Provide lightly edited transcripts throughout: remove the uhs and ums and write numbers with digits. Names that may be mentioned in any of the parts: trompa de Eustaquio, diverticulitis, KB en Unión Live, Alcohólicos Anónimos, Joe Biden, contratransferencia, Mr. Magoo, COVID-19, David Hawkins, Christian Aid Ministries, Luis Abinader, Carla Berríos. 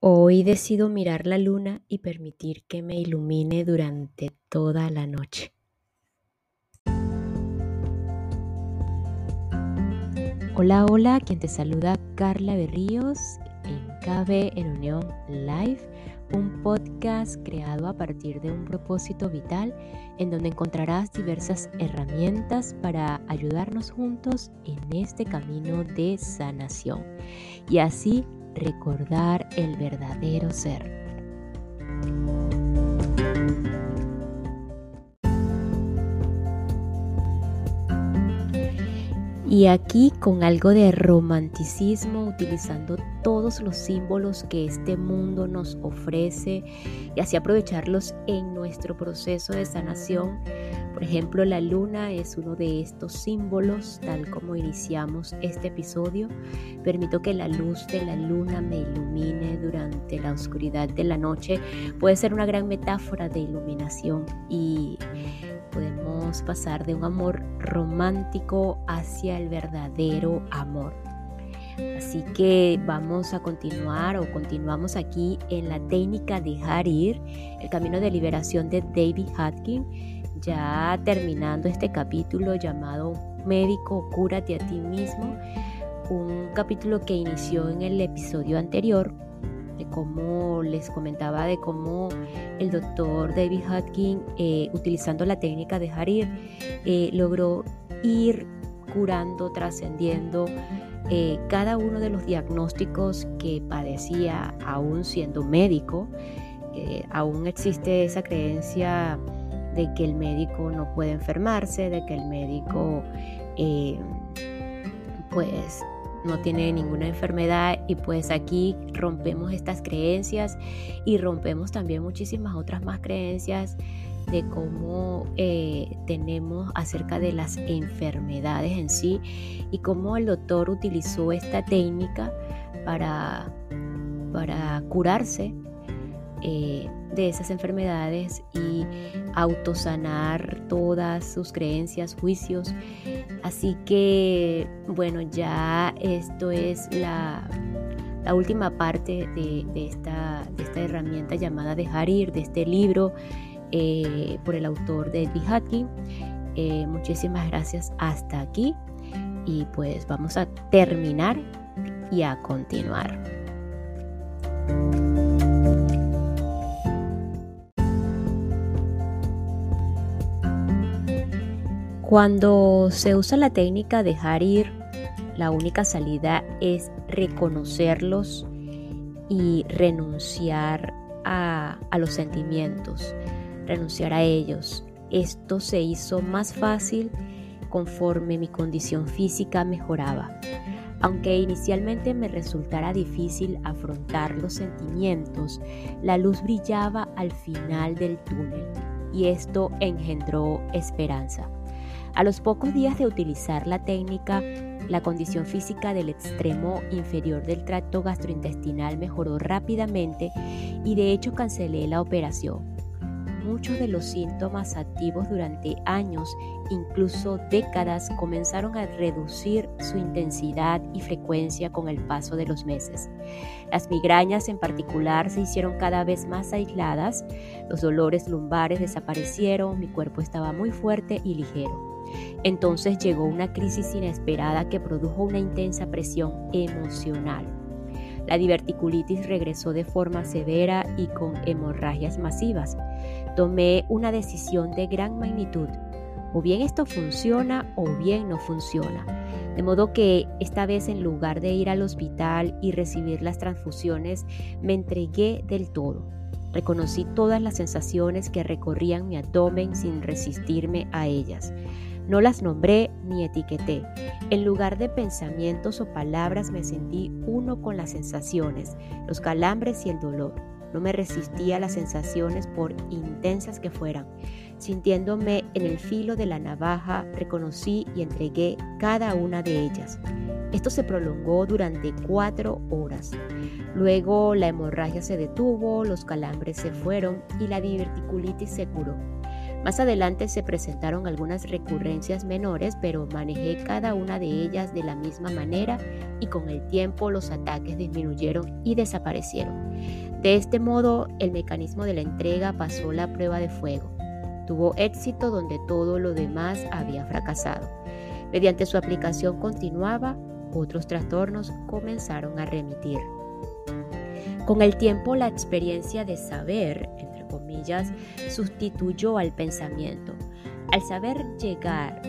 Hoy decido mirar la luna y permitir que me ilumine durante toda la noche. Hola, hola, quien te saluda Carla Berríos en KB en Unión Live, un podcast creado a partir de un propósito vital en donde encontrarás diversas herramientas para ayudarnos juntos en este camino de sanación y así recordar el verdadero ser. Y aquí con algo de romanticismo, utilizando todos los símbolos que este mundo nos ofrece y así aprovecharlos en nuestro proceso de sanación. Por ejemplo, la luna es uno de estos símbolos, tal como iniciamos este episodio. Permito que la luz de la luna me ilumine durante la oscuridad de la noche. Puede ser una gran metáfora de iluminación y podemos pasar de un amor romántico hacia el verdadero amor. Así que vamos a continuamos aquí en la técnica de dejar ir, el camino de liberación de David Hawkins. Ya terminando este capítulo llamado Médico, cúrate a ti mismo, un capítulo que inició en el episodio anterior, de cómo les comentaba de cómo el doctor David Hawkins, utilizando la técnica de dejar ir, logró ir curando, trascendiendo cada uno de los diagnósticos que padecía, aún siendo médico. Aún existe esa creencia de que el médico no puede enfermarse, de que el médico pues no tiene ninguna enfermedad, y pues aquí rompemos estas creencias y rompemos también muchísimas otras más creencias de cómo tenemos acerca de las enfermedades en sí, y cómo el doctor utilizó esta técnica para curarse de esas enfermedades y autosanar todas sus creencias, juicios. Así que bueno, ya esto es la última parte de esta herramienta llamada Dejar Ir, de este libro por el autor David Hawkins. Muchísimas gracias hasta aquí, y pues vamos a terminar y a continuar. Cuando se usa la técnica de dejar ir, la única salida es reconocerlos y renunciar a los sentimientos, renunciar a ellos. Esto se hizo más fácil conforme mi condición física mejoraba. Aunque inicialmente me resultara difícil afrontar los sentimientos, la luz brillaba al final del túnel y esto engendró esperanza. A los pocos días de utilizar la técnica, la condición física del extremo inferior del tracto gastrointestinal mejoró rápidamente y de hecho cancelé la operación. Muchos de los síntomas activos durante años, incluso décadas, comenzaron a reducir su intensidad y frecuencia con el paso de los meses. Las migrañas en particular se hicieron cada vez más aisladas, los dolores lumbares desaparecieron, mi cuerpo estaba muy fuerte y ligero. Entonces llegó una crisis inesperada que produjo una intensa presión emocional. La diverticulitis regresó de forma severa y con hemorragias masivas. Tomé una decisión de gran magnitud. O bien esto funciona o bien no funciona. De modo que esta vez, en lugar de ir al hospital y recibir las transfusiones, me entregué del todo. Reconocí todas las sensaciones que recorrían mi abdomen sin resistirme a ellas. No las nombré ni etiqueté. En lugar de pensamientos o palabras, me sentí uno con las sensaciones, los calambres y el dolor. No me resistía a las sensaciones por intensas que fueran. Sintiéndome en el filo de la navaja, reconocí y entregué cada una de ellas. Esto se prolongó durante 4 horas. Luego la hemorragia se detuvo, los calambres se fueron y la diverticulitis se curó. Más adelante se presentaron algunas recurrencias menores, pero manejé cada una de ellas de la misma manera y con el tiempo los ataques disminuyeron y desaparecieron. De este modo, el mecanismo de la entrega pasó la prueba de fuego. Tuvo éxito donde todo lo demás había fracasado. Mediante su aplicación continuada, otros trastornos comenzaron a remitir. Con el tiempo, la experiencia de saber, entre comillas, sustituyó al pensamiento. El saber llega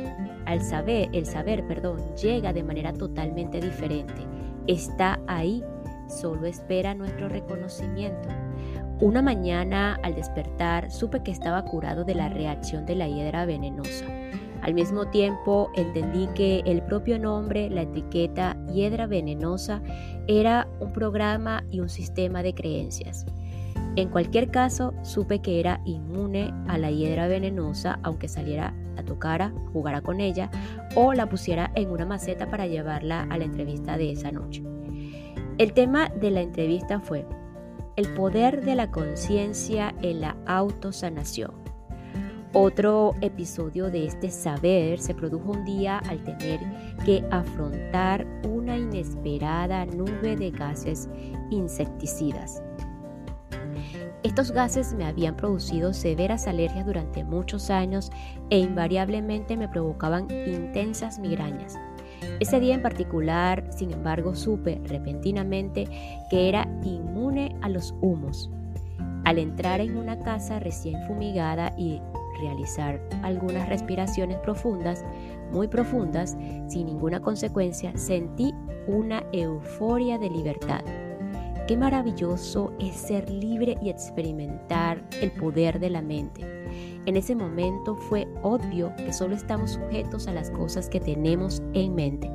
de manera totalmente diferente. Está ahí, solo espera nuestro reconocimiento. Una mañana, al despertar, supe que estaba curado de la reacción de la hiedra venenosa. Al mismo tiempo, entendí que el propio nombre, la etiqueta hiedra venenosa, era un programa y un sistema de creencias. En cualquier caso, supe que era inmune a la hiedra venenosa, aunque saliera, la tocara, jugara con ella o la pusiera en una maceta para llevarla a la entrevista de esa noche. El tema de la entrevista fue: el poder de la conciencia en la autosanación. Otro episodio de este saber se produjo un día al tener que afrontar una inesperada nube de gases insecticidas. Estos gases me habían producido severas alergias durante muchos años e invariablemente me provocaban intensas migrañas. Ese día en particular, sin embargo, supe repentinamente que era inmune a los humos. Al entrar en una casa recién fumigada y realizar algunas respiraciones profundas, muy profundas, sin ninguna consecuencia, sentí una euforia de libertad. Qué maravilloso es ser libre y experimentar el poder de la mente. En ese momento fue obvio que solo estamos sujetos a las cosas que tenemos en mente.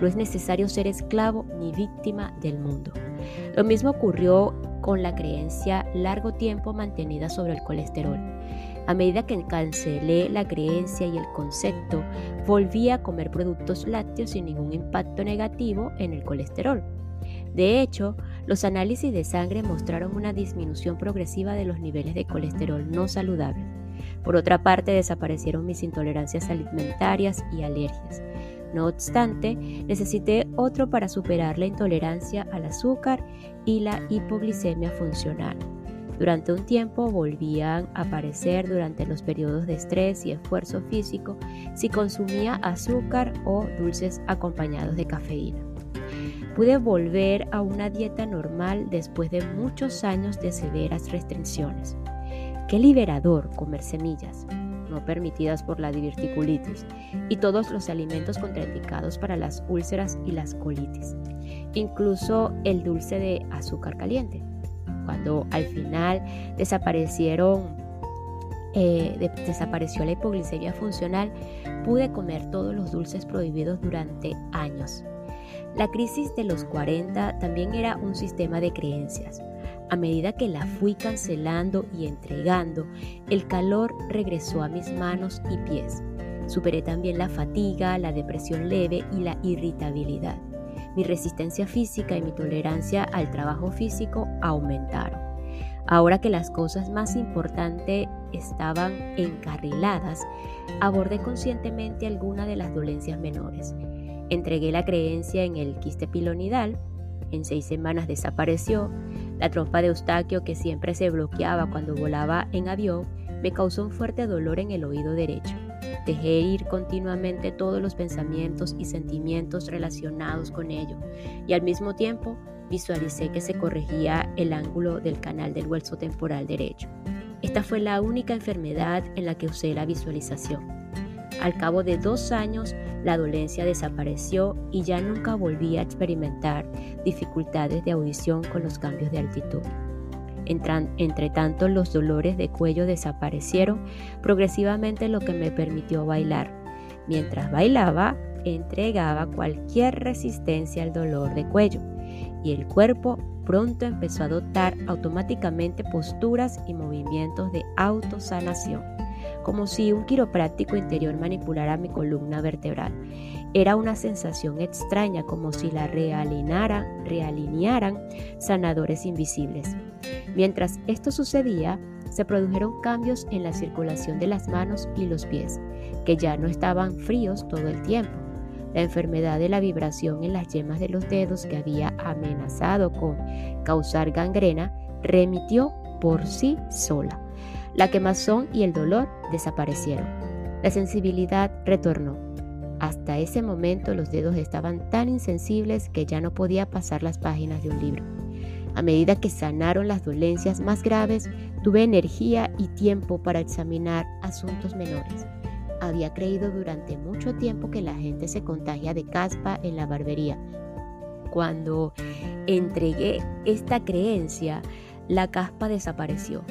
No es necesario ser esclavo ni víctima del mundo. Lo mismo ocurrió con la creencia largo tiempo mantenida sobre el colesterol. A medida que cancelé la creencia y el concepto, volví a comer productos lácteos sin ningún impacto negativo en el colesterol. De hecho, los análisis de sangre mostraron una disminución progresiva de los niveles de colesterol no saludable. Por otra parte, desaparecieron mis intolerancias alimentarias y alergias. No obstante, necesité otro para superar la intolerancia al azúcar y la hipoglicemia funcional. Durante un tiempo volvían a aparecer durante los periodos de estrés y esfuerzo físico si consumía azúcar o dulces acompañados de cafeína. Pude volver a una dieta normal después de muchos años de severas restricciones. Qué liberador comer semillas, no permitidas por la diverticulitis, y todos los alimentos contraindicados para las úlceras y las colitis, incluso el dulce de azúcar caliente. Cuando al final desapareció la hipoglicemia funcional, pude comer todos los dulces prohibidos durante años. La crisis de los 40 también era un sistema de creencias. A medida que la fui cancelando y entregando, el calor regresó a mis manos y pies. Superé también la fatiga, la depresión leve y la irritabilidad. Mi resistencia física y mi tolerancia al trabajo físico aumentaron. Ahora que las cosas más importantes estaban encarriladas, abordé conscientemente algunas de las dolencias menores. Entregué la creencia en el quiste pilonidal, en 6 semanas desapareció. La trompa de Eustaquio, que siempre se bloqueaba cuando volaba en avión, me causó un fuerte dolor en el oído derecho. Dejé ir continuamente todos los pensamientos y sentimientos relacionados con ello, y al mismo tiempo visualicé que se corregía el ángulo del canal del hueso temporal derecho. Esta fue la única enfermedad en la que usé la visualización. Al cabo de 2 años, la dolencia desapareció y ya nunca volví a experimentar dificultades de audición con los cambios de altitud. Entre tanto, los dolores de cuello desaparecieron progresivamente, lo que me permitió bailar. Mientras bailaba, entregaba cualquier resistencia al dolor de cuello y el cuerpo pronto empezó a adoptar automáticamente posturas y movimientos de autosanación, como si un quiropráctico interior manipulara mi columna vertebral. Era una sensación extraña, como si la realinearan sanadores invisibles. Mientras esto sucedía, se produjeron cambios en la circulación de las manos y los pies, que ya no estaban fríos todo el tiempo. La enfermedad de la vibración en las yemas de los dedos, que había amenazado con causar gangrena, remitió por sí sola. La quemazón y el dolor desaparecieron. La sensibilidad retornó. Hasta ese momento los dedos estaban tan insensibles que ya no podía pasar las páginas de un libro. A medida que sanaron las dolencias más graves, tuve energía y tiempo para examinar asuntos menores. Había creído durante mucho tiempo que la gente se contagia de caspa en la barbería. Cuando entregué esta creencia, la caspa desapareció.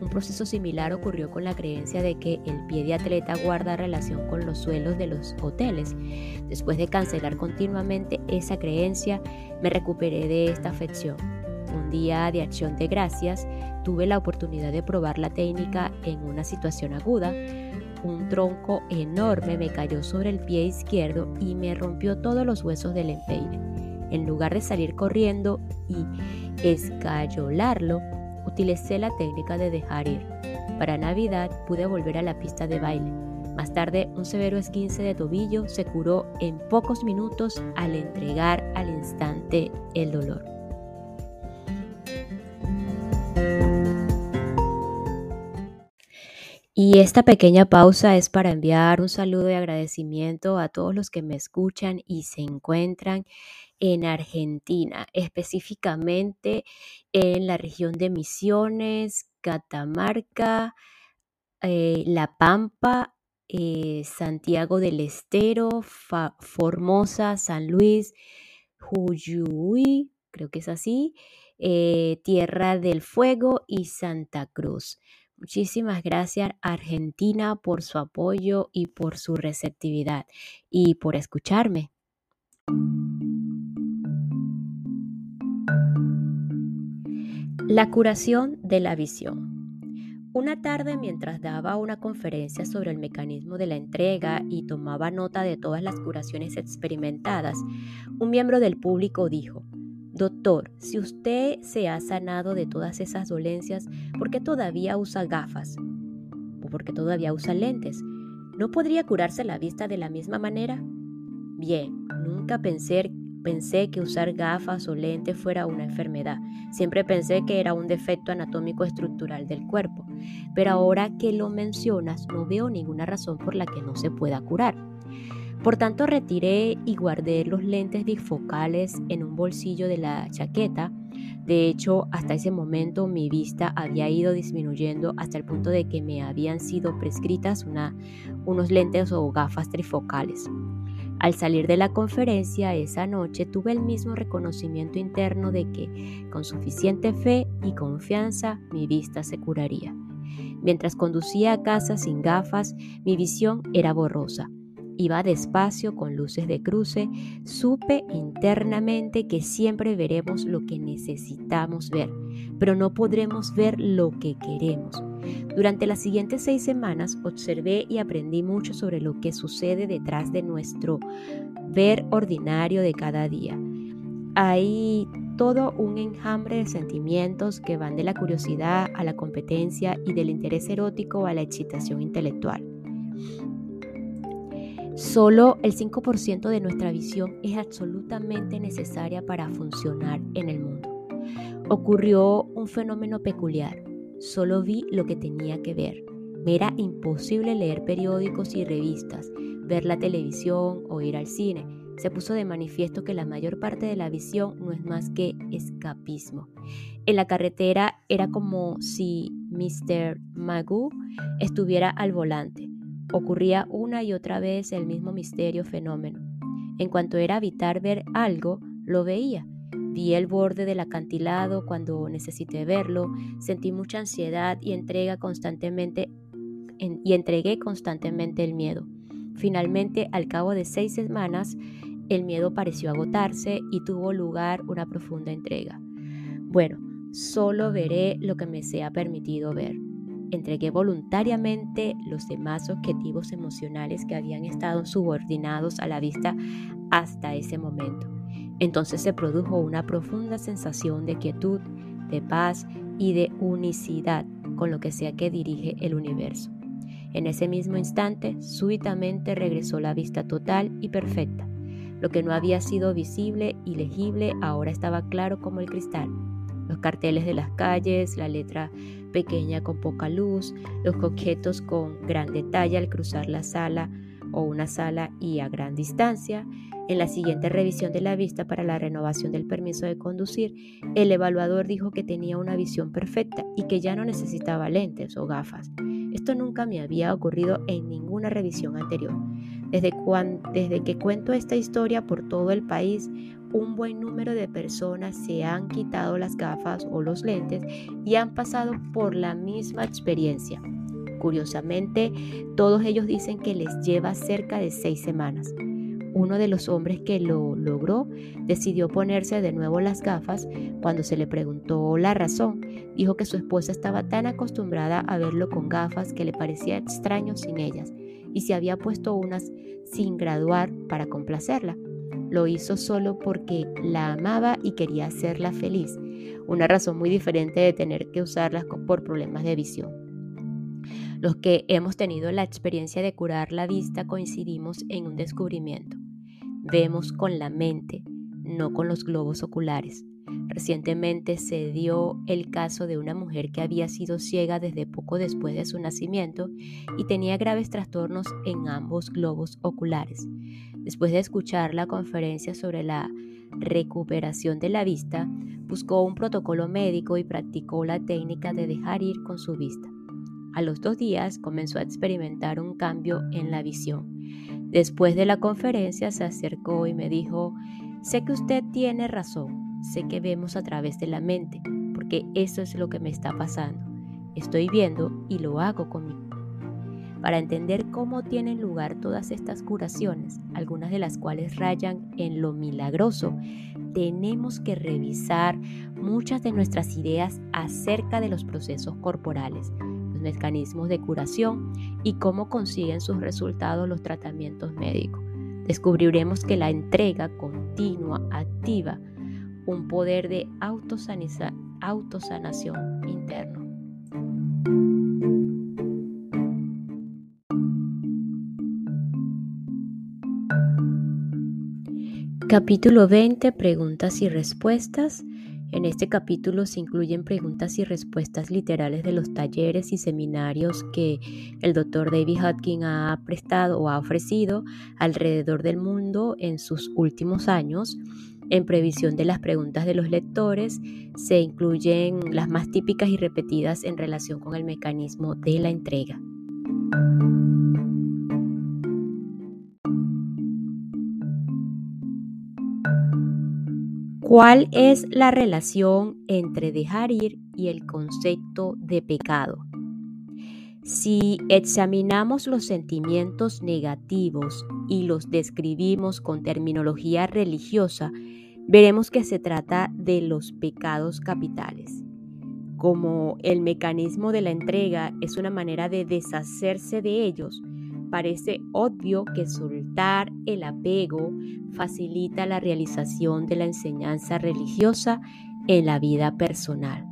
Un proceso similar ocurrió con la creencia de que el pie de atleta guarda relación con los suelos de los hoteles. Después de cancelar continuamente esa creencia, me recuperé de esta afección. Un día de Acción de Gracias, tuve la oportunidad de probar la técnica en una situación aguda. Un tronco enorme me cayó sobre el pie izquierdo y me rompió todos los huesos del empeine. En lugar de salir corriendo y escayolarlo, utilicé la técnica de dejar ir. Para Navidad pude volver a la pista de baile. Más tarde, un severo esguince de tobillo se curó en pocos minutos al entregar al instante el dolor. Y esta pequeña pausa es para enviar un saludo y agradecimiento a todos los que me escuchan y se encuentran en Argentina, específicamente en la región de Misiones, Catamarca, La Pampa, Santiago del Estero, Formosa, San Luis, Jujuy, creo que es así, Tierra del Fuego y Santa Cruz. Muchísimas gracias, Argentina, por su apoyo y por su receptividad y por escucharme. La curación de la visión. Una tarde, mientras daba una conferencia sobre el mecanismo de la entrega y tomaba nota de todas las curaciones experimentadas, un miembro del público dijo: «Doctor, si usted se ha sanado de todas esas dolencias, ¿por qué todavía usa gafas? ¿O por qué todavía usa lentes? ¿No podría curarse la vista de la misma manera?». Bien, nunca pensé que usar gafas o lentes fuera una enfermedad. Siempre pensé que era un defecto anatómico estructural del cuerpo. Pero ahora que lo mencionas, no veo ninguna razón por la que no se pueda curar. Por tanto, retiré y guardé los lentes bifocales en un bolsillo de la chaqueta. De hecho, hasta ese momento mi vista había ido disminuyendo hasta el punto de que me habían sido prescritas unos lentes o gafas trifocales. Al salir de la conferencia esa noche, tuve el mismo reconocimiento interno de que, con suficiente fe y confianza, mi vista se curaría. Mientras conducía a casa sin gafas, mi visión era borrosa. Iba despacio con luces de cruce. Supe internamente que siempre veremos lo que necesitamos ver, pero no podremos ver lo que queremos. Durante las siguientes 6 semanas observé y aprendí mucho sobre lo que sucede detrás de nuestro ver ordinario de cada día. Hay todo un enjambre de sentimientos que van de la curiosidad a la competencia y del interés erótico a la excitación intelectual. Solo el 5% de nuestra visión es absolutamente necesaria para funcionar en el mundo. Ocurrió un fenómeno peculiar. Solo vi lo que tenía que ver. Me era imposible leer periódicos y revistas, ver la televisión o ir al cine. Se puso de manifiesto que la mayor parte de la visión no es más que escapismo. En la carretera era como si Mr. Magoo estuviera al volante. Ocurría una y otra vez el mismo misterio fenómeno. En cuanto era evitar ver algo, lo veía. Vi el borde del acantilado cuando necesité verlo. Sentí mucha ansiedad y entregué constantemente el miedo. Finalmente, al cabo de 6 semanas, el miedo pareció agotarse y tuvo lugar una profunda entrega. Bueno, solo veré lo que me sea permitido ver. Entregué voluntariamente los demás objetivos emocionales que habían estado subordinados a la vista hasta ese momento. Entonces se produjo una profunda sensación de quietud, de paz y de unicidad con lo que sea que dirige el universo. En ese mismo instante, súbitamente regresó la vista total y perfecta. Lo que no había sido visible y legible ahora estaba claro como el cristal. Los carteles de las calles, la letra pequeña con poca luz, los objetos con gran detalle al cruzar la sala o una sala y a gran distancia. En la siguiente revisión de la vista para la renovación del permiso de conducir, el evaluador dijo que tenía una visión perfecta y que ya no necesitaba lentes o gafas. Esto nunca me había ocurrido en ninguna revisión anterior. Desde que cuento esta historia por todo el país, un buen número de personas se han quitado las gafas o los lentes y han pasado por la misma experiencia. Curiosamente, todos ellos dicen que les lleva cerca de 6 semanas. Uno de los hombres que lo logró decidió ponerse de nuevo las gafas. Cuando se le preguntó la razón, dijo que su esposa estaba tan acostumbrada a verlo con gafas que le parecía extraño sin ellas y se había puesto unas sin graduar para complacerla. Lo hizo solo porque la amaba y quería hacerla feliz, una razón muy diferente de tener que usarlas por problemas de visión. Los que hemos tenido la experiencia de curar la vista coincidimos en un descubrimiento. Vemos con la mente, no con los globos oculares. Recientemente se dio el caso de una mujer que había sido ciega desde poco después de su nacimiento y tenía graves trastornos en ambos globos oculares. Después de escuchar la conferencia sobre la recuperación de la vista, buscó un protocolo médico y practicó la técnica de dejar ir con su vista. A los 2 días comenzó a experimentar un cambio en la visión. Después de la conferencia se acercó y me dijo: sé que usted tiene razón, sé que vemos a través de la mente, porque eso es lo que me está pasando. Estoy viendo y lo hago conmigo. Para entender cómo tienen lugar todas estas curaciones, algunas de las cuales rayan en lo milagroso, tenemos que revisar muchas de nuestras ideas acerca de los procesos corporales, mecanismos de curación y cómo consiguen sus resultados los tratamientos médicos. Descubriremos que la entrega continua activa un poder de autosanación interno. Capítulo 20. Preguntas y respuestas. En este capítulo se incluyen preguntas y respuestas literales de los talleres y seminarios que el Dr. David Hawkins ha prestado o ha ofrecido alrededor del mundo en sus últimos años. En previsión de las preguntas de los lectores, se incluyen las más típicas y repetidas en relación con el mecanismo de la entrega. ¿Cuál es la relación entre dejar ir y el concepto de pecado? Si examinamos los sentimientos negativos y los describimos con terminología religiosa, veremos que se trata de los pecados capitales. Como el mecanismo de la entrega es una manera de deshacerse de ellos, parece obvio que soltar el apego facilita la realización de la enseñanza religiosa en la vida personal.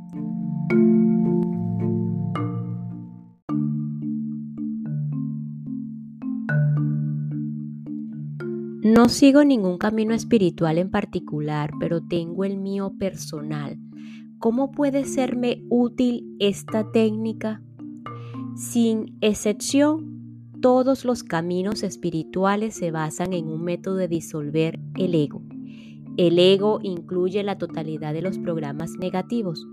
No sigo ningún camino espiritual en particular, pero tengo el mío personal. ¿Cómo puede serme útil esta técnica? Sin excepción, todos los caminos espirituales se basan en un método de disolver el ego. El ego incluye la totalidad de los programas negativos.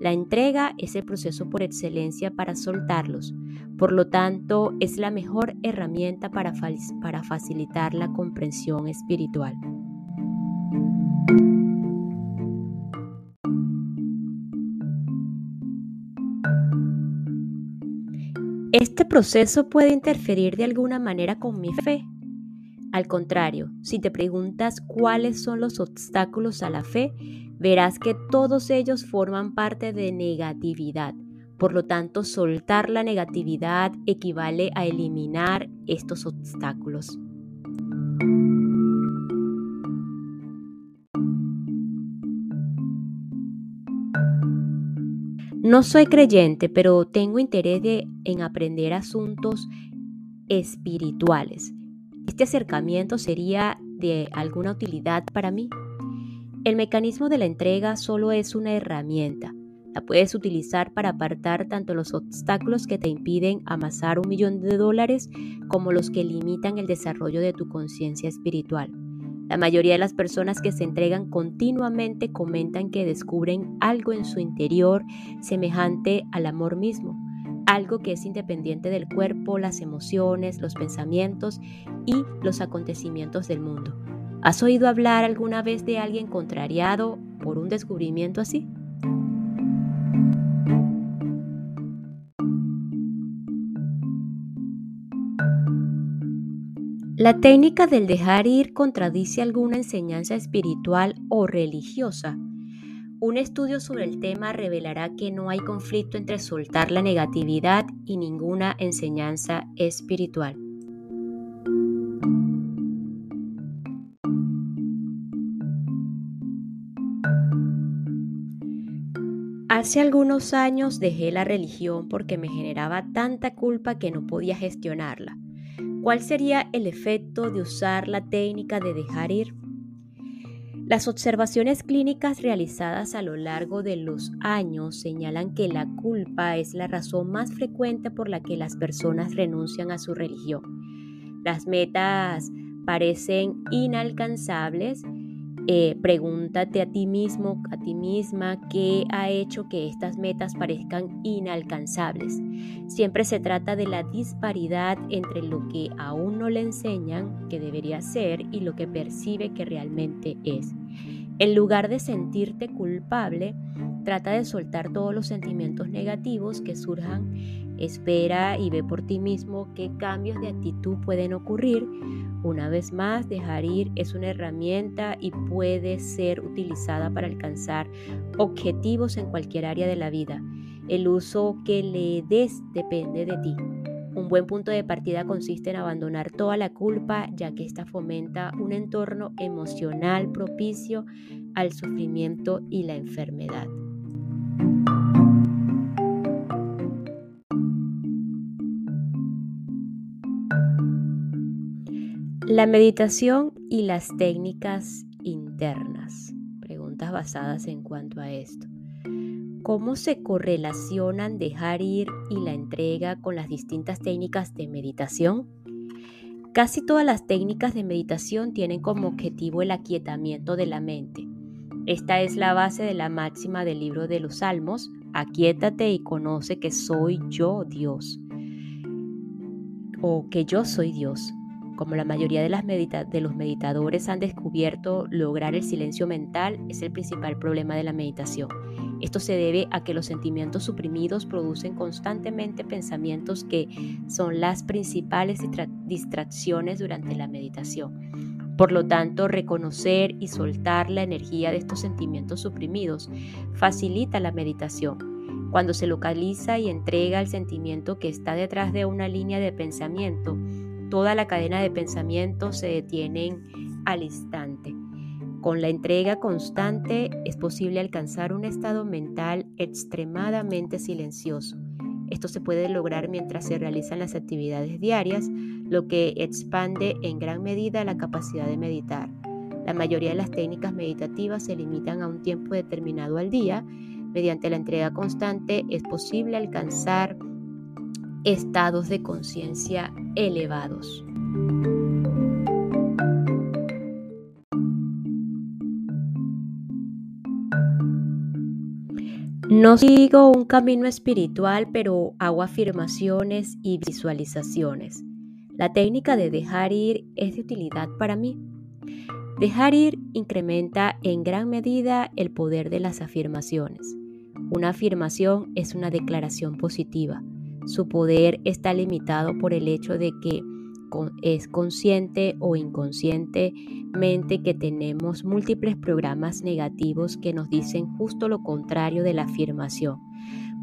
La entrega es el proceso por excelencia para soltarlos. Por lo tanto, es la mejor herramienta para facilitar la comprensión espiritual. ¿Este proceso puede interferir de alguna manera con mi fe? Al contrario, si te preguntas cuáles son los obstáculos a la fe, verás que todos ellos forman parte de negatividad. Por lo tanto, soltar la negatividad equivale a eliminar estos obstáculos. No soy creyente, pero tengo interés en aprender asuntos espirituales. ¿Este acercamiento sería de alguna utilidad para mí? El mecanismo de la entrega solo es una herramienta. La puedes utilizar para apartar tanto los obstáculos que te impiden amasar $1.000.000 como los que limitan el desarrollo de tu conciencia espiritual. La mayoría de las personas que se entregan continuamente comentan que descubren algo en su interior semejante al amor mismo, algo que es independiente del cuerpo, las emociones, los pensamientos y los acontecimientos del mundo. ¿Has oído hablar alguna vez de alguien contrariado por un descubrimiento así? ¿La técnica del dejar ir contradice alguna enseñanza espiritual o religiosa? Un estudio sobre el tema revelará que no hay conflicto entre soltar la negatividad y ninguna enseñanza espiritual. Hace algunos años dejé la religión porque me generaba tanta culpa que no podía gestionarla. ¿Cuál sería el efecto de usar la técnica de dejar ir? Las observaciones clínicas realizadas a lo largo de los años señalan que la culpa es la razón más frecuente por la que las personas renuncian a su religión. Las metas parecen inalcanzables. Pregúntate a ti mismo, a ti misma, ¿qué ha hecho que estas metas parezcan inalcanzables? Siempre se trata de la disparidad entre lo que aún no le enseñan que debería ser y lo que percibe que realmente es. En lugar de sentirte culpable, trata de soltar todos los sentimientos negativos que surjan. Espera y ve por ti mismo qué cambios de actitud pueden ocurrir. Una vez más, dejar ir es una herramienta y puede ser utilizada para alcanzar objetivos en cualquier área de la vida. El uso que le des depende de ti. Un buen punto de partida consiste en abandonar toda la culpa, ya que esta fomenta un entorno emocional propicio al sufrimiento y la enfermedad. La meditación y las técnicas internas. Preguntas basadas en cuanto a esto. ¿Cómo se correlacionan dejar ir y la entrega con las distintas técnicas de meditación? Casi todas las técnicas de meditación tienen como objetivo el aquietamiento de la mente. Esta es la base de la máxima del libro de los Salmos: «Aquiétate y conoce que soy yo Dios», o que yo soy Dios. Como la mayoría de los meditadores han descubierto, lograr el silencio mental es el principal problema de la meditación. Esto se debe a que los sentimientos suprimidos producen constantemente pensamientos que son las principales distracciones durante la meditación. Por lo tanto, reconocer y soltar la energía de estos sentimientos suprimidos facilita la meditación. Cuando se localiza y entrega el sentimiento que está detrás de una línea de pensamiento, toda la cadena de pensamientos se detienen al instante. Con la entrega constante es posible alcanzar un estado mental extremadamente silencioso. Esto se puede lograr mientras se realizan las actividades diarias, lo que expande en gran medida la capacidad de meditar. La mayoría de las técnicas meditativas se limitan a un tiempo determinado al día. Mediante la entrega constante es posible alcanzar estados de conciencia elevados. No sigo un camino espiritual, pero hago afirmaciones y visualizaciones. La técnica de dejar ir es de utilidad para mí. Dejar ir incrementa en gran medida el poder de las afirmaciones. Una afirmación es una declaración positiva. Su poder está limitado por el hecho de que es consciente o inconscientemente que tenemos múltiples programas negativos que nos dicen justo lo contrario de la afirmación.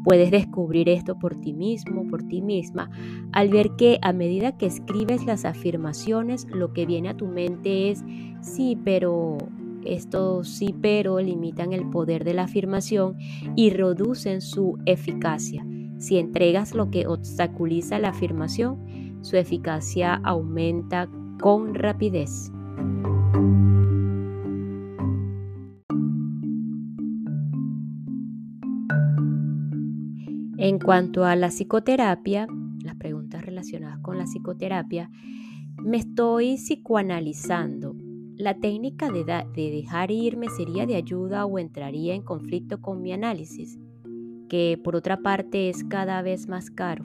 Puedes descubrir esto por ti mismo, por ti misma, al ver que a medida que escribes las afirmaciones, lo que viene a tu mente es: sí, pero Estos sí pero limitan el poder de la afirmación y reducen su eficacia. Si entregas lo que obstaculiza la afirmación, su eficacia aumenta con rapidez. En cuanto a la psicoterapia, las preguntas relacionadas con la psicoterapia, me estoy psicoanalizando. La técnica de dejar ir me sería de ayuda o entraría en conflicto con mi análisis, que por otra parte es cada vez más caro.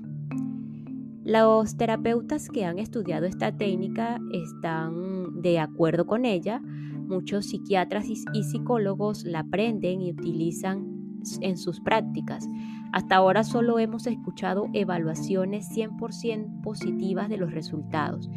Los terapeutas que han estudiado esta técnica están de acuerdo con ella. Muchos psiquiatras y psicólogos la aprenden y utilizan en sus prácticas. Hasta ahora solo hemos escuchado evaluaciones 100% positivas de los resultados,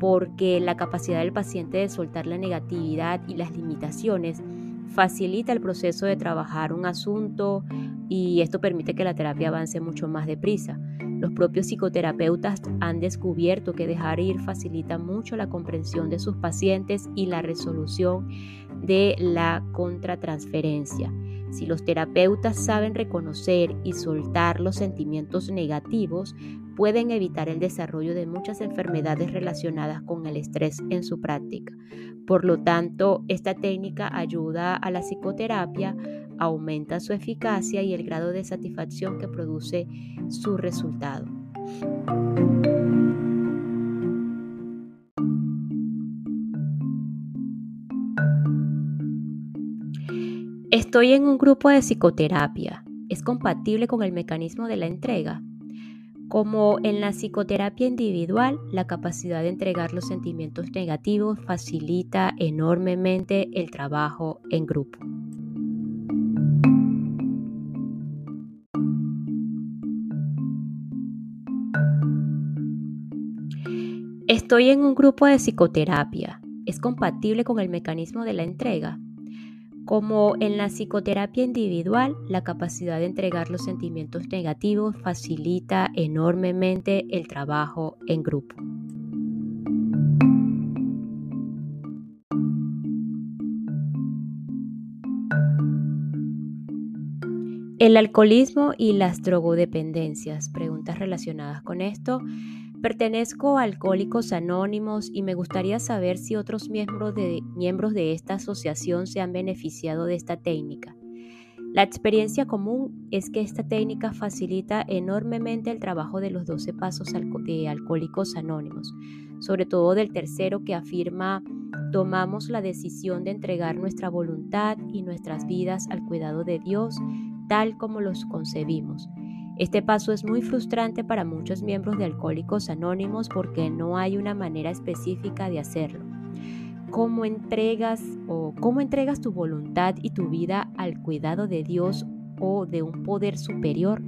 porque la capacidad del paciente de soltar la negatividad y las limitaciones facilita el proceso de trabajar un asunto y esto permite que la terapia avance mucho más deprisa. Los propios psicoterapeutas han descubierto que dejar ir facilita mucho la comprensión de sus pacientes y la resolución de la contratransferencia. Si los terapeutas saben reconocer y soltar los sentimientos negativos, pueden evitar el desarrollo de muchas enfermedades relacionadas con el estrés en su práctica. Por lo tanto, esta técnica ayuda a la psicoterapia, aumenta su eficacia y el grado de satisfacción que produce su resultado. Estoy en un grupo de psicoterapia. ¿Es compatible con el mecanismo de la entrega? Como en la psicoterapia individual, la capacidad de entregar los sentimientos negativos facilita enormemente el trabajo en grupo. Estoy en un grupo de psicoterapia. ¿Es compatible con el mecanismo de la entrega? Como en la psicoterapia individual, la capacidad de entregar los sentimientos negativos facilita enormemente el trabajo en grupo. El alcoholismo y las drogodependencias. Preguntas relacionadas con esto. Pertenezco a Alcohólicos Anónimos y me gustaría saber si otros miembros de esta asociación se han beneficiado de esta técnica. La experiencia común es que esta técnica facilita enormemente el trabajo de los 12 pasos de Alcohólicos Anónimos, sobre todo del tercero que afirma: tomamos la decisión de entregar nuestra voluntad y nuestras vidas al cuidado de Dios, tal como los concebimos. Este paso es muy frustrante para muchos miembros de Alcohólicos Anónimos porque no hay una manera específica de hacerlo. ¿Cómo entregas tu voluntad y tu vida al cuidado de Dios o de un poder superior?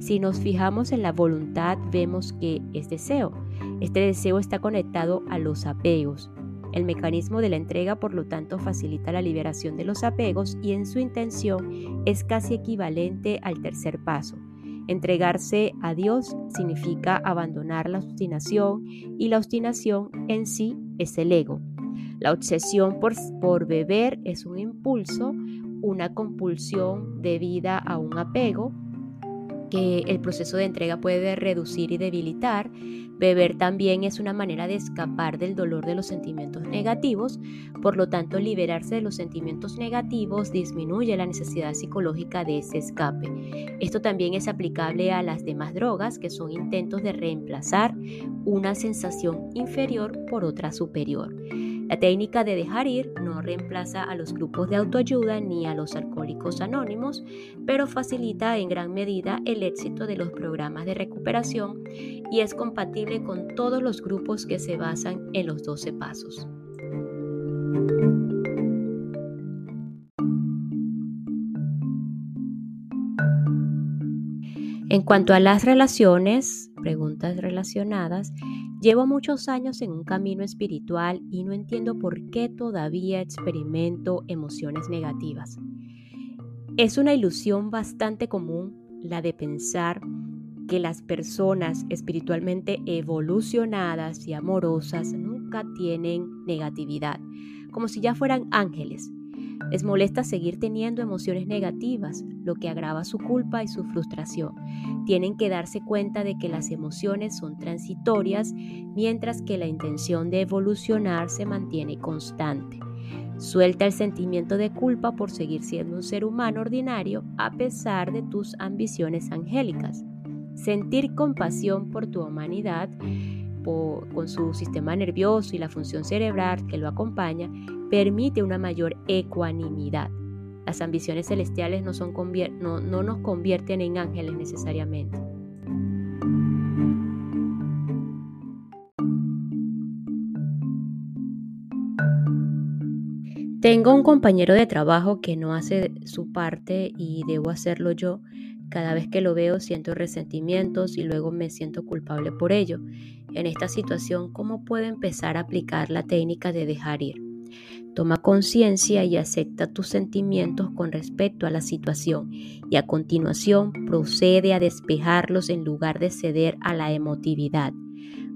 Si nos fijamos en la voluntad, vemos que es deseo. Este deseo está conectado a los apegos. El mecanismo de la entrega, por lo tanto, facilita la liberación de los apegos y en su intención es casi equivalente al tercer paso. Entregarse a Dios significa abandonar la obstinación y la obstinación en sí es el ego. La obsesión por beber es un impulso, una compulsión debida a un apego que el proceso de entrega puede reducir y debilitar. Beber también es una manera de escapar del dolor de los sentimientos negativos, por lo tanto liberarse de los sentimientos negativos disminuye la necesidad psicológica de ese escape. Esto también es aplicable a las demás drogas, que son intentos de reemplazar una sensación inferior por otra superior. La técnica de dejar ir no reemplaza a los grupos de autoayuda ni a los Alcohólicos Anónimos, pero facilita en gran medida el éxito de los programas de recuperación y es compatible con todos los grupos que se basan en los 12 pasos. En cuanto a las relaciones, preguntas relacionadas, llevo muchos años en un camino espiritual y no entiendo por qué todavía experimento emociones negativas. Es una ilusión bastante común la de pensar que las personas espiritualmente evolucionadas y amorosas nunca tienen negatividad. como si ya fueran ángeles. Les molesta seguir teniendo emociones negativas, lo que agrava su culpa y su frustración. Tienen que darse cuenta de que las emociones son transitorias, mientras que la intención de evolucionar se mantiene constante. Suelta el sentimiento de culpa por seguir siendo un ser humano ordinario a pesar de tus ambiciones angélicas. Sentir compasión por tu humanidad, con su sistema nervioso y la función cerebral que lo acompaña, permite una mayor ecuanimidad. Las ambiciones celestiales no nos convierten en ángeles necesariamente. Tengo un compañero de trabajo que no hace su parte y debo hacerlo yo. Cada vez que lo veo siento resentimientos y luego me siento culpable por ello. En esta situación, ¿cómo puedo empezar a aplicar la técnica de dejar ir? Toma conciencia y acepta tus sentimientos con respecto a la situación y a continuación procede a despejarlos en lugar de ceder a la emotividad.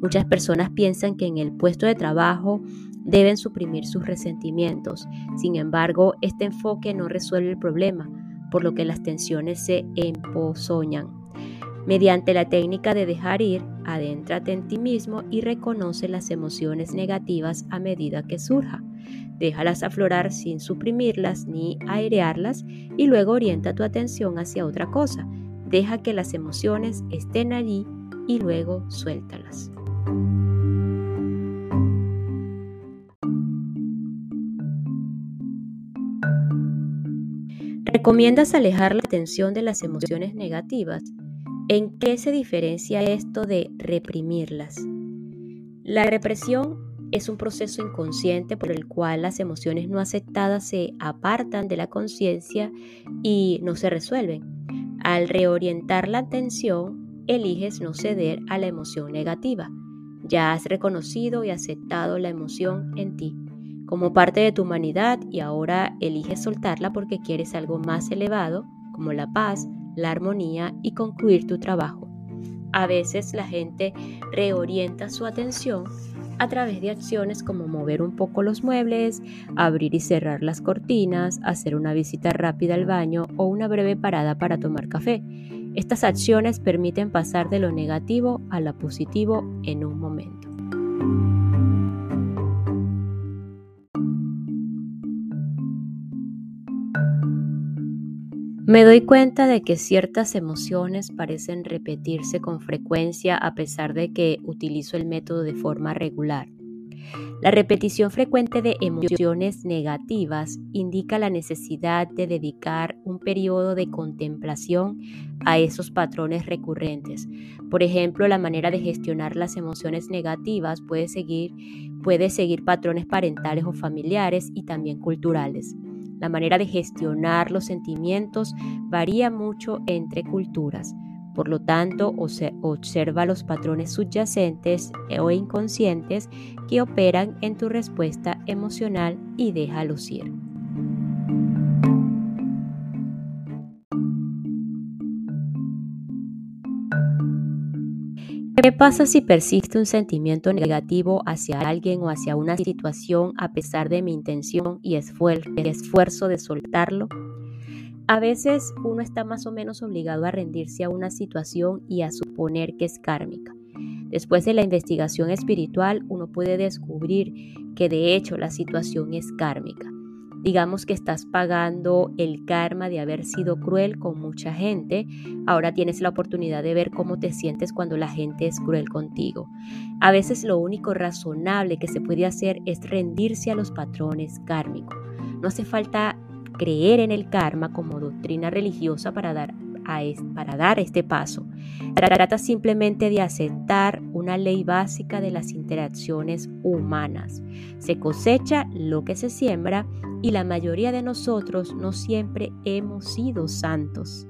Muchas personas piensan que en el puesto de trabajo deben suprimir sus resentimientos. Sin embargo, este enfoque no resuelve el problema, por lo que las tensiones se empozoñan. Mediante la técnica de dejar ir, adéntrate en ti mismo y reconoce las emociones negativas a medida que surja. Déjalas aflorar sin suprimirlas ni airearlas y luego orienta tu atención hacia otra cosa. Deja que las emociones estén allí y luego suéltalas. ¿Recomiendas alejar la atención de las emociones negativas? ¿En qué se diferencia esto de reprimirlas? La represión es un proceso inconsciente por el cual las emociones no aceptadas se apartan de la conciencia y no se resuelven. Al reorientar la atención, eliges no ceder a la emoción negativa. Ya has reconocido y aceptado la emoción en ti como parte de tu humanidad y ahora eliges soltarla porque quieres algo más elevado, como la paz, la armonía y concluir tu trabajo. A veces la gente reorienta su atención a través de acciones como mover un poco los muebles, abrir y cerrar las cortinas, hacer una visita rápida al baño o una breve parada para tomar café. Estas acciones permiten pasar de lo negativo a lo positivo en un momento. Me doy cuenta de que ciertas emociones parecen repetirse con frecuencia a pesar de que utilizo el método de forma regular. La repetición frecuente de emociones negativas indica la necesidad de dedicar un periodo de contemplación a esos patrones recurrentes. Por ejemplo, la manera de gestionar las emociones negativas puede seguir patrones parentales o familiares y también culturales. La manera de gestionar los sentimientos varía mucho entre culturas. Por lo tanto, observa los patrones subyacentes o inconscientes que operan en tu respuesta emocional y déjalos ir. ¿Qué pasa si persiste un sentimiento negativo hacia alguien o hacia una situación a pesar de mi intención y esfuerzo de soltarlo? A veces uno está más o menos obligado a rendirse a una situación y a suponer que es kármica. Después de la investigación espiritual, uno puede descubrir que de hecho la situación es kármica. Digamos que estás pagando el karma de haber sido cruel con mucha gente. Ahora tienes la oportunidad de ver cómo te sientes cuando la gente es cruel contigo. A veces lo único razonable que se puede hacer es rendirse a los patrones kármicos. No hace falta creer en el karma como doctrina religiosa para dar este paso. Trata simplemente de aceptar una ley básica de las interacciones humanas. Se cosecha lo que se siembra y la mayoría de nosotros no siempre hemos sido santos.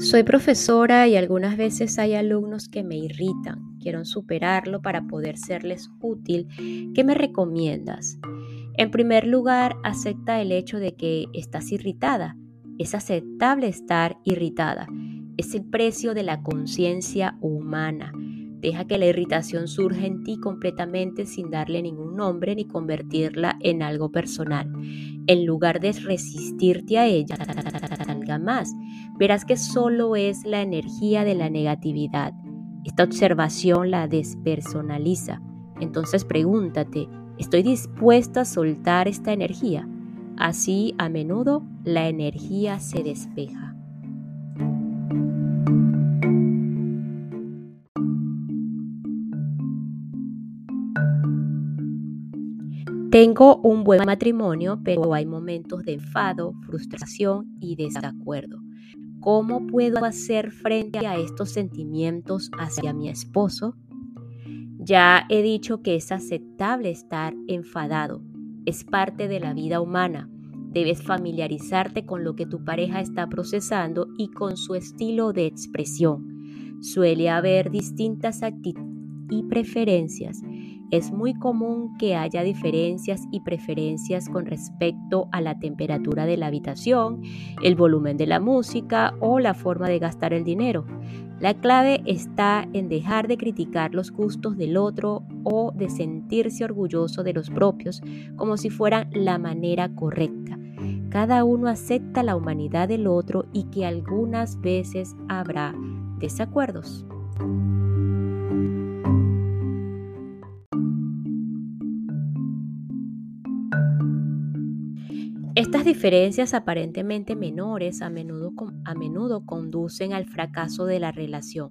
Soy profesora y algunas veces hay alumnos que me irritan. Quiero superarlo para poder serles útil. ¿Qué me recomiendas? En primer lugar, acepta el hecho de que estás irritada. Es aceptable estar irritada. Es el precio de la conciencia humana. Deja que la irritación surja en ti completamente sin darle ningún nombre ni convertirla en algo personal. En lugar de resistirte a ella, salga más. Verás que solo es la energía de la negatividad. Esta observación la despersonaliza. Entonces pregúntate, ¿estoy dispuesta a soltar esta energía? Así, a menudo, la energía se despeja. Tengo un buen matrimonio, pero hay momentos de enfado, frustración y desacuerdo. ¿Cómo puedo hacer frente a estos sentimientos hacia mi esposo? Ya he dicho que es aceptable estar enfadado. Es parte de la vida humana. Debes familiarizarte con lo que tu pareja está procesando y con su estilo de expresión. Suele haber distintas actitudes y preferencias. Es muy común que haya diferencias y preferencias con respecto a la temperatura de la habitación, el volumen de la música o la forma de gastar el dinero. La clave está en dejar de criticar los gustos del otro o de sentirse orgulloso de los propios, como si fueran la manera correcta. Cada uno acepta la humanidad del otro y que algunas veces habrá desacuerdos. Estas diferencias aparentemente menores a menudo conducen al fracaso de la relación,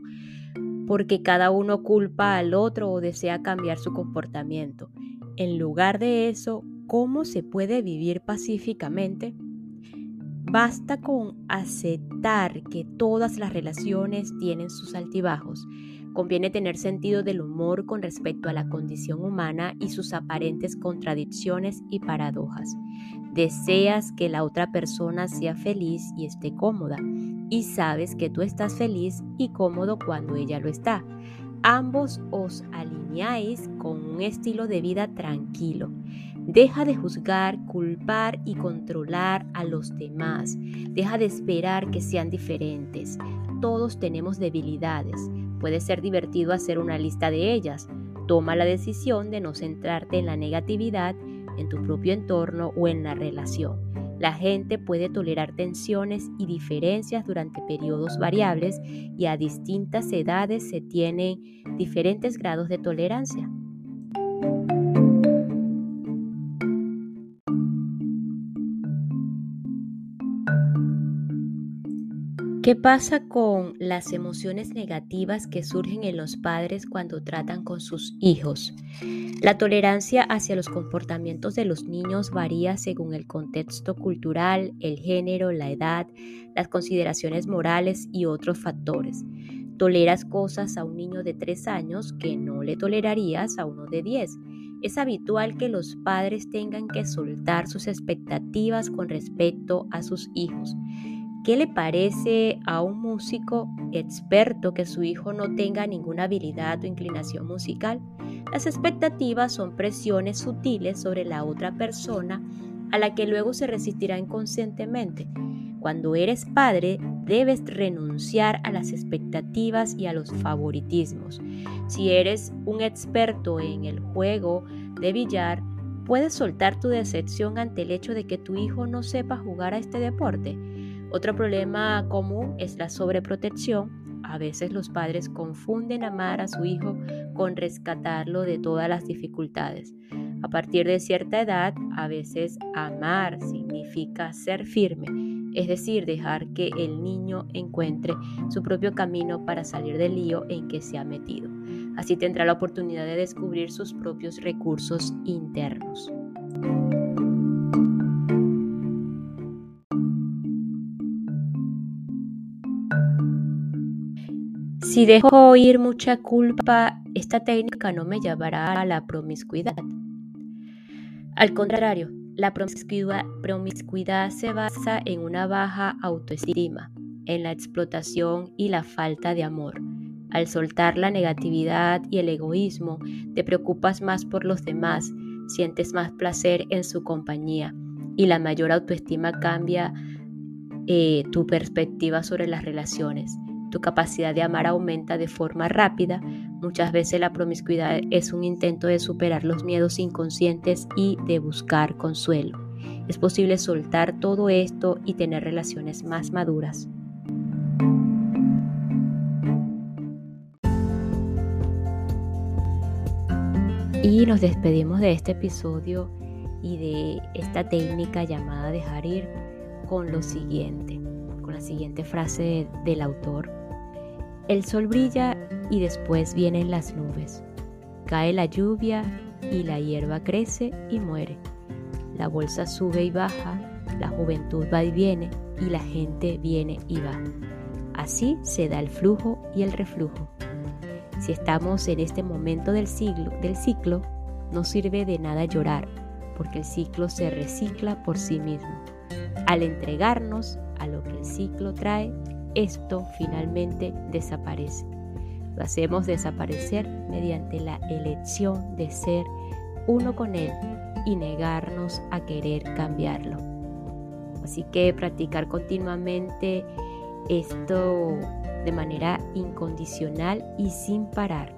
porque cada uno culpa al otro o desea cambiar su comportamiento. En lugar de eso, ¿cómo se puede vivir pacíficamente? Basta con aceptar que todas las relaciones tienen sus altibajos. Conviene tener sentido del humor con respecto a la condición humana y sus aparentes contradicciones y paradojas. Deseas que la otra persona sea feliz y esté cómoda, y sabes que tú estás feliz y cómodo cuando ella lo está. Ambos os alineáis con un estilo de vida tranquilo. Deja de juzgar, culpar y controlar a los demás. Deja de esperar que sean diferentes. Todos tenemos debilidades. Puede ser divertido hacer una lista de ellas. Toma la decisión de no centrarte en la negatividad, en tu propio entorno o en la relación. La gente puede tolerar tensiones y diferencias durante periodos variables y a distintas edades se tienen diferentes grados de tolerancia. ¿Qué pasa con las emociones negativas que surgen en los padres cuando tratan con sus hijos? La tolerancia hacia los comportamientos de los niños varía según el contexto cultural, el género, la edad, las consideraciones morales y otros factores. Toleras cosas a un niño de 3 años que no le tolerarías a uno de 10. Es habitual que los padres tengan que soltar sus expectativas con respecto a sus hijos. ¿Qué le parece a un músico experto que su hijo no tenga ninguna habilidad o inclinación musical? Las expectativas son presiones sutiles sobre la otra persona a la que luego se resistirá inconscientemente. Cuando eres padre, debes renunciar a las expectativas y a los favoritismos. Si eres un experto en el juego de billar, puedes soltar tu decepción ante el hecho de que tu hijo no sepa jugar a este deporte. Otro problema común es la sobreprotección. A veces los padres confunden amar a su hijo con rescatarlo de todas las dificultades. A partir de cierta edad, a veces amar significa ser firme, es decir, dejar que el niño encuentre su propio camino para salir del lío en que se ha metido. Así tendrá la oportunidad de descubrir sus propios recursos internos. Si dejo ir mucha culpa, esta técnica no me llevará a la promiscuidad. Al contrario, la promiscuidad se basa en una baja autoestima, en la explotación y la falta de amor. Al soltar la negatividad y el egoísmo, te preocupas más por los demás, sientes más placer en su compañía y la mayor autoestima cambia tu perspectiva sobre las relaciones. Tu capacidad de amar aumenta de forma rápida. Muchas veces la promiscuidad es un intento de superar los miedos inconscientes y de buscar consuelo. Es posible soltar todo esto y tener relaciones más maduras. Y nos despedimos de este episodio y de esta técnica llamada dejar ir con lo siguiente, con la siguiente frase del autor. El sol brilla y después vienen las nubes. Cae la lluvia y la hierba crece y muere. La bolsa sube y baja, la juventud va y viene y la gente viene y va. Así se da el flujo y el reflujo. Si estamos en este momento del ciclo, no sirve de nada llorar, porque el ciclo se recicla por sí mismo. Al entregarnos a lo que el ciclo trae, esto finalmente desaparece. Lo hacemos desaparecer mediante la elección de ser uno con él y negarnos a querer cambiarlo. Así que practicar continuamente esto de manera incondicional y sin parar.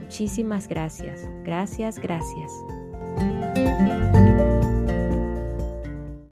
Muchísimas gracias.